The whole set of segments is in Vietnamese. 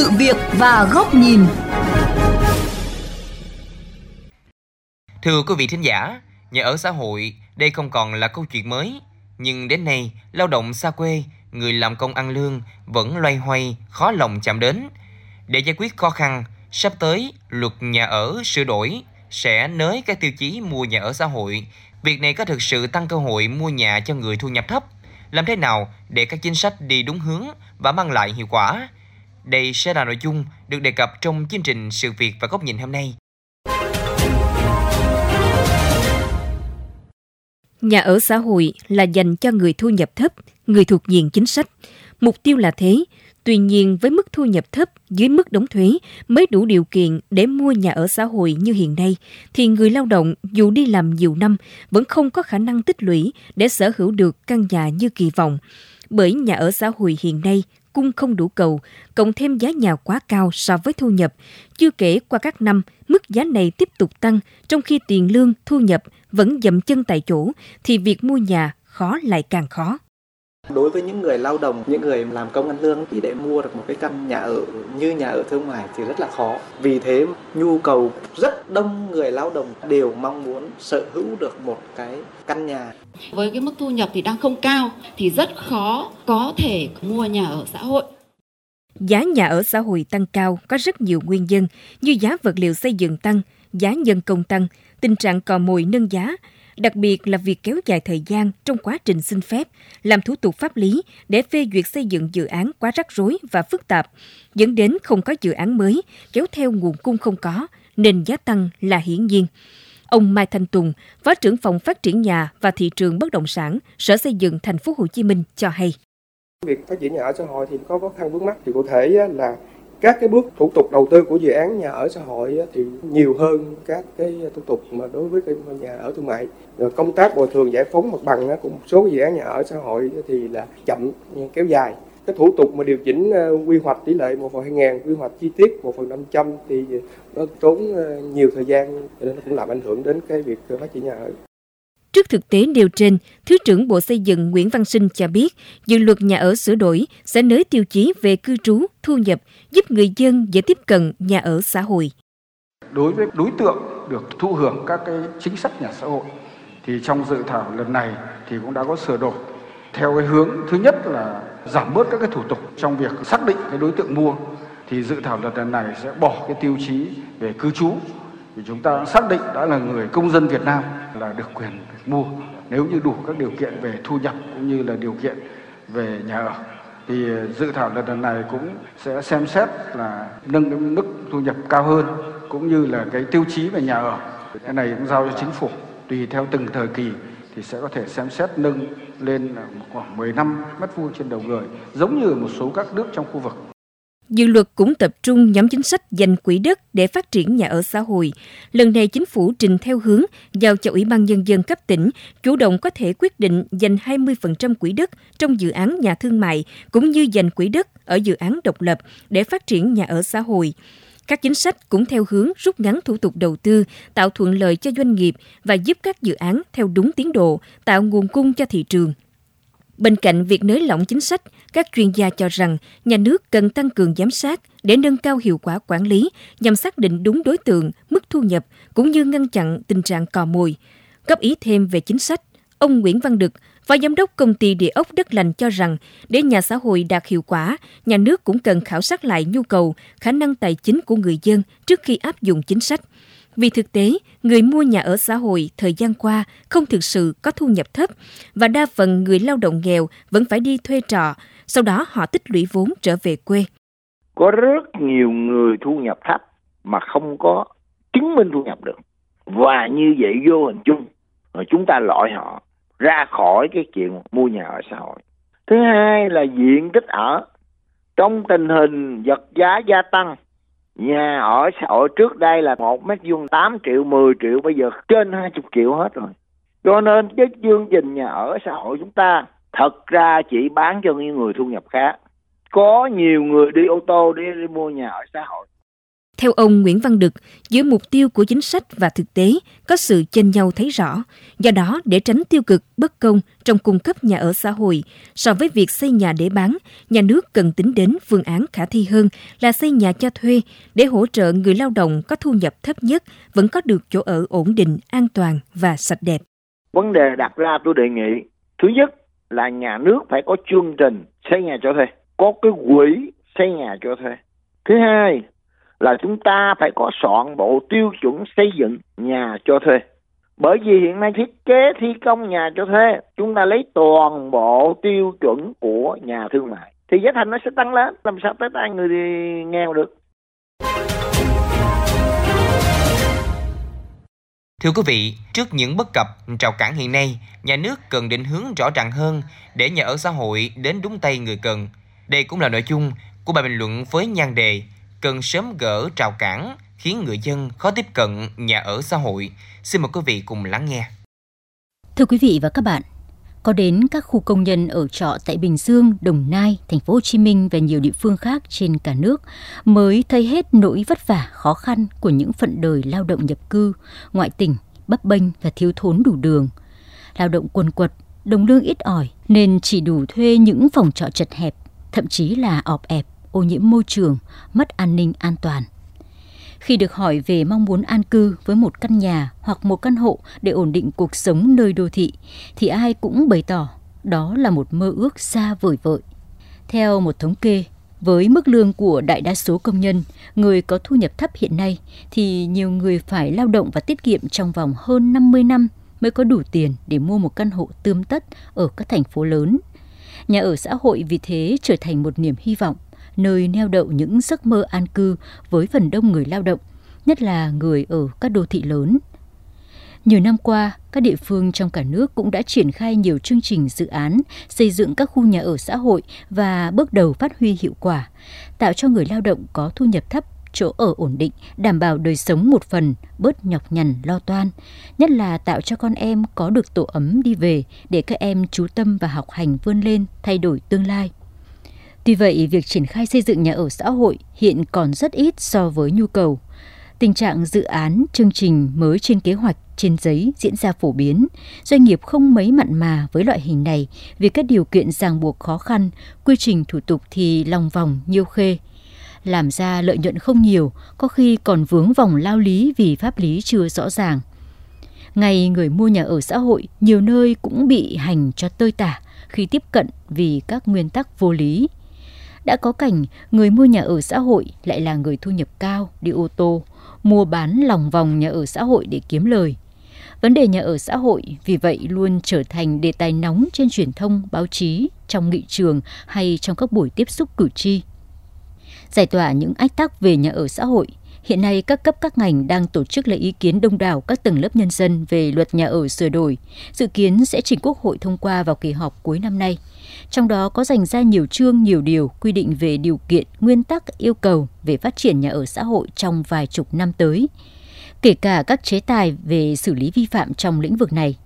sự việc và góc nhìn. Thưa quý vị thính giả, nhà ở xã hội đây không còn là câu chuyện mới, nhưng đến nay lao động xa quê, người làm công ăn lương vẫn loay hoay khó lòng chạm đến. Để giải quyết khó khăn, sắp tới luật nhà ở sửa đổi sẽ nới các tiêu chí mua nhà ở xã hội. Việc này có thực sự tăng cơ hội mua nhà cho người thu nhập thấp? Làm thế nào để các chính sách đi đúng hướng và mang lại hiệu quả? Đây sẽ là nội dung được đề cập trong chương trình Sự Việc và Góc Nhìn hôm nay. Nhà ở xã hội là dành cho người thu nhập thấp, người thuộc diện chính sách. Mục tiêu là thế, tuy nhiên với mức thu nhập thấp dưới mức đóng thuế mới đủ điều kiện để mua nhà ở xã hội như hiện nay, thì người lao động dù đi làm nhiều năm vẫn không có khả năng tích lũy để sở hữu được căn nhà như kỳ vọng. Bởi nhà ở xã hội hiện nay cung không đủ cầu, cộng thêm giá nhà quá cao so với thu nhập. Chưa kể qua các năm, mức giá này tiếp tục tăng, trong khi tiền lương, thu nhập vẫn dậm chân tại chỗ, thì việc mua nhà khó lại càng khó. Đối với những người lao động, những người làm công ăn lương thì để mua được một cái căn nhà ở như nhà ở thương mại thì rất là khó. Vì thế nhu cầu rất đông người lao động đều mong muốn sở hữu được một cái căn nhà. Với cái mức thu nhập thì đang không cao thì rất khó có thể mua nhà ở xã hội. Giá nhà ở xã hội tăng cao có rất nhiều nguyên nhân như giá vật liệu xây dựng tăng, giá nhân công tăng, tình trạng cò mồi nâng giá. Đặc biệt là việc kéo dài thời gian trong quá trình xin phép, làm thủ tục pháp lý để phê duyệt xây dựng dự án quá rắc rối và phức tạp, dẫn đến không có dự án mới, kéo theo nguồn cung không có, nên giá tăng là hiển nhiên. Ông Mai Thanh Tùng, Phó trưởng phòng phát triển nhà và thị trường bất động sản, Sở Xây dựng Thành phố Hồ Chí Minh cho hay: việc phát triển nhà ở xã hội thì có khó khăn vướng mắt, thì cụ thể là các cái bước thủ tục đầu tư của dự án nhà ở xã hội thì nhiều hơn các cái thủ tục mà đối với cái nhà ở thương mại. Rồi công tác bồi thường giải phóng mặt bằng của một số dự án nhà ở xã hội thì là chậm, kéo dài. Cái thủ tục mà điều chỉnh quy hoạch tỷ lệ 1/2000, quy hoạch chi tiết 1/500 thì nó tốn nhiều thời gian, nên nó cũng làm ảnh hưởng đến cái việc phát triển nhà ở. Trước thực tế nêu trên, Thứ trưởng Bộ Xây dựng Nguyễn Văn Sinh cho biết, dự luật nhà ở sửa đổi sẽ nới tiêu chí về cư trú, thu nhập, giúp người dân dễ tiếp cận nhà ở xã hội. Đối với đối tượng được thụ hưởng các cái chính sách nhà xã hội, thì trong dự thảo lần này thì cũng đã có sửa đổi. Theo cái hướng thứ nhất là giảm bớt các cái thủ tục trong việc xác định cái đối tượng mua, thì dự thảo luật lần này sẽ bỏ cái tiêu chí về cư trú. Thì chúng ta xác định đã là người công dân Việt Nam là được quyền mua nếu như đủ các điều kiện về thu nhập cũng như là điều kiện về nhà ở. Thì dự thảo luật lần này cũng sẽ xem xét là nâng cái mức thu nhập cao hơn cũng như là cái tiêu chí về nhà ở. Cái này cũng giao cho chính phủ tùy theo từng thời kỳ thì sẽ có thể xem xét nâng lên khoảng 15 m2 trên đầu người giống như một số các nước trong khu vực. Dự luật cũng tập trung nhóm chính sách dành quỹ đất để phát triển nhà ở xã hội. Lần này chính phủ trình theo hướng giao cho Ủy ban Nhân dân cấp tỉnh chủ động có thể quyết định dành 20% quỹ đất trong dự án nhà thương mại cũng như dành quỹ đất ở dự án độc lập để phát triển nhà ở xã hội. Các chính sách cũng theo hướng rút ngắn thủ tục đầu tư, tạo thuận lợi cho doanh nghiệp và giúp các dự án theo đúng tiến độ, tạo nguồn cung cho thị trường. Bên cạnh việc nới lỏng chính sách, các chuyên gia cho rằng nhà nước cần tăng cường giám sát để nâng cao hiệu quả quản lý nhằm xác định đúng đối tượng, mức thu nhập cũng như ngăn chặn tình trạng cò mồi. Góp ý thêm về chính sách, ông Nguyễn Văn Đực, Phó Giám đốc Công ty Địa ốc Đất Lành cho rằng để nhà xã hội đạt hiệu quả, nhà nước cũng cần khảo sát lại nhu cầu, khả năng tài chính của người dân trước khi áp dụng chính sách. Vì thực tế, người mua nhà ở xã hội thời gian qua không thực sự có thu nhập thấp và đa phần người lao động nghèo vẫn phải đi thuê trọ, sau đó họ tích lũy vốn trở về quê. Có rất nhiều người thu nhập thấp mà không có chứng minh thu nhập được. Và như vậy vô hình chung, chúng ta loại họ ra khỏi cái chuyện mua nhà ở xã hội. Thứ hai là diện tích ở. Trong tình hình vật giá gia tăng, nhà ở xã hội trước đây là 1 m2 8 triệu, 10 triệu, bây giờ trên 20 triệu hết rồi. Cho nên cái chương trình nhà ở xã hội chúng ta thật ra chỉ bán cho những người thu nhập khá. Có nhiều người đi ô tô đi mua nhà ở xã hội. Theo ông Nguyễn Văn Đực, giữa mục tiêu của chính sách và thực tế có sự chênh nhau thấy rõ. Do đó, để tránh tiêu cực, bất công trong cung cấp nhà ở xã hội, so với việc xây nhà để bán, nhà nước cần tính đến phương án khả thi hơn là xây nhà cho thuê để hỗ trợ người lao động có thu nhập thấp nhất vẫn có được chỗ ở ổn định, an toàn và sạch đẹp. Vấn đề đặt ra tôi đề nghị, thứ nhất là nhà nước phải có chương trình xây nhà cho thuê, có cái quỹ xây nhà cho thuê. Thứ hai là chúng ta phải có soạn bộ tiêu chuẩn xây dựng nhà cho thuê. Bởi vì hiện nay thiết kế thi công nhà cho thuê, chúng ta lấy toàn bộ tiêu chuẩn của nhà thương mại, thì giá thành nó sẽ tăng lên, làm sao tới tay người nghèo được. Thưa quý vị, trước những bất cập, rào cản hiện nay, nhà nước cần định hướng rõ ràng hơn để nhà ở xã hội đến đúng tay người cần. Đây cũng là nội dung của bài bình luận với nhan đề cần sớm gỡ rào cản khiến người dân khó tiếp cận nhà ở xã hội. Xin mời quý vị cùng lắng nghe. Thưa quý vị và các bạn, có đến các khu công nhân ở trọ tại Bình Dương, Đồng Nai, Thành phố Hồ Chí Minh và nhiều địa phương khác trên cả nước mới thấy hết nỗi vất vả, khó khăn của những phận đời lao động nhập cư, ngoại tỉnh, bấp bênh và thiếu thốn đủ đường. Lao động quần quật, đồng lương ít ỏi nên chỉ đủ thuê những phòng trọ chật hẹp, thậm chí là ọp ẹp, ô nhiễm môi trường, mất an ninh an toàn. Khi được hỏi về mong muốn an cư với một căn nhà hoặc một căn hộ để ổn định cuộc sống nơi đô thị, thì ai cũng bày tỏ đó là một mơ ước xa vời vợi. Theo một thống kê, với mức lương của đại đa số công nhân, người có thu nhập thấp hiện nay, thì nhiều người phải lao động và tiết kiệm trong vòng hơn 50 năm mới có đủ tiền để mua một căn hộ tươm tất ở các thành phố lớn. Nhà ở xã hội vì thế trở thành một niềm hy vọng, nơi neo đậu những giấc mơ an cư với phần đông người lao động, nhất là người ở các đô thị lớn. Nhiều năm qua, các địa phương trong cả nước cũng đã triển khai nhiều chương trình dự án xây dựng các khu nhà ở xã hội và bước đầu phát huy hiệu quả, tạo cho người lao động có thu nhập thấp, chỗ ở ổn định, đảm bảo đời sống một phần, bớt nhọc nhằn lo toan, nhất là tạo cho con em có được tổ ấm đi về để các em chú tâm và học hành vươn lên, thay đổi tương lai. Tuy vậy, việc triển khai xây dựng nhà ở xã hội hiện còn rất ít so với nhu cầu. Tình trạng dự án, chương trình mới trên kế hoạch, trên giấy diễn ra phổ biến. Doanh nghiệp không mấy mặn mà với loại hình này vì các điều kiện ràng buộc khó khăn, quy trình thủ tục thì lòng vòng nhiêu khê. Làm ra lợi nhuận không nhiều, có khi còn vướng vòng lao lý vì pháp lý chưa rõ ràng. Ngày người mua nhà ở xã hội nhiều nơi cũng bị hành cho tơi tả khi tiếp cận vì các nguyên tắc vô lý. Đã có cảnh người mua nhà ở xã hội lại là người thu nhập cao, đi ô tô, mua bán lòng vòng nhà ở xã hội để kiếm lời. Vấn đề nhà ở xã hội vì vậy luôn trở thành đề tài nóng trên truyền thông, báo chí, trong nghị trường hay trong các buổi tiếp xúc cử tri. Giải tỏa những ách tắc về nhà ở xã hội, hiện nay các cấp các ngành đang tổ chức lấy ý kiến đông đảo các tầng lớp nhân dân về luật nhà ở sửa đổi, dự kiến sẽ trình Quốc hội thông qua vào kỳ họp cuối năm nay. Trong đó có dành ra nhiều chương, nhiều điều quy định về điều kiện, nguyên tắc, yêu cầu về phát triển nhà ở xã hội trong vài chục năm tới, kể cả các chế tài về xử lý vi phạm trong lĩnh vực này.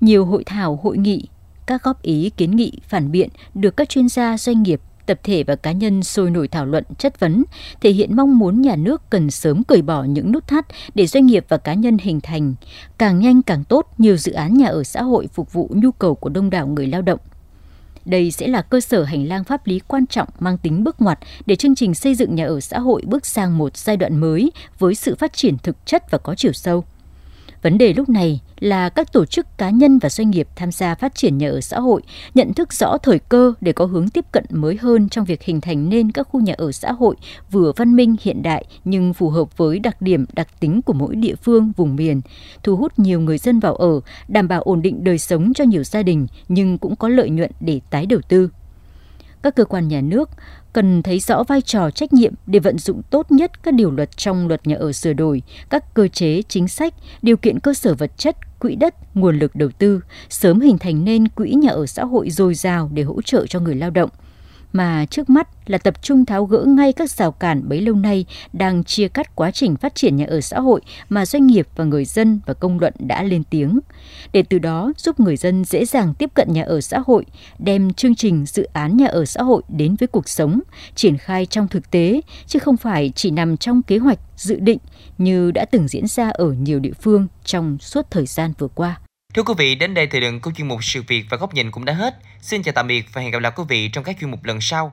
Nhiều hội thảo, hội nghị, các góp ý, kiến nghị, phản biện được các chuyên gia, doanh nghiệp, tập thể và cá nhân sôi nổi thảo luận, chất vấn, thể hiện mong muốn nhà nước cần sớm cởi bỏ những nút thắt để doanh nghiệp và cá nhân hình thành, càng nhanh càng tốt, nhiều dự án nhà ở xã hội phục vụ nhu cầu của đông đảo người lao động. Đây sẽ là cơ sở hành lang pháp lý quan trọng mang tính bước ngoặt để chương trình xây dựng nhà ở xã hội bước sang một giai đoạn mới với sự phát triển thực chất và có chiều sâu. Vấn đề lúc này là các tổ chức, cá nhân và doanh nghiệp tham gia phát triển nhà ở xã hội nhận thức rõ thời cơ để có hướng tiếp cận mới hơn trong việc hình thành nên các khu nhà ở xã hội vừa văn minh hiện đại nhưng phù hợp với đặc điểm, đặc tính của mỗi địa phương, vùng miền, thu hút nhiều người dân vào ở, đảm bảo ổn định đời sống cho nhiều gia đình nhưng cũng có lợi nhuận để tái đầu tư. Các cơ quan nhà nước cần thấy rõ vai trò, trách nhiệm để vận dụng tốt nhất các điều luật trong luật nhà ở sửa đổi, các cơ chế, chính sách, điều kiện cơ sở vật chất, quỹ đất, nguồn lực đầu tư, sớm hình thành nên quỹ nhà ở xã hội dồi dào để hỗ trợ cho người lao động. mà trước mắt là tập trung tháo gỡ ngay các rào cản bấy lâu nay đang chia cắt quá trình phát triển nhà ở xã hội mà doanh nghiệp và người dân và công luận đã lên tiếng, để từ đó giúp người dân dễ dàng tiếp cận nhà ở xã hội, đem chương trình dự án nhà ở xã hội đến với cuộc sống, triển khai trong thực tế, chứ không phải chỉ nằm trong kế hoạch, dự định như đã từng diễn ra ở nhiều địa phương trong suốt thời gian vừa qua. Thưa quý vị, đến đây thời lượng của chuyên mục Sự Việc và Góc Nhìn cũng đã hết. Xin chào tạm biệt và hẹn gặp lại quý vị trong các chuyên mục lần sau.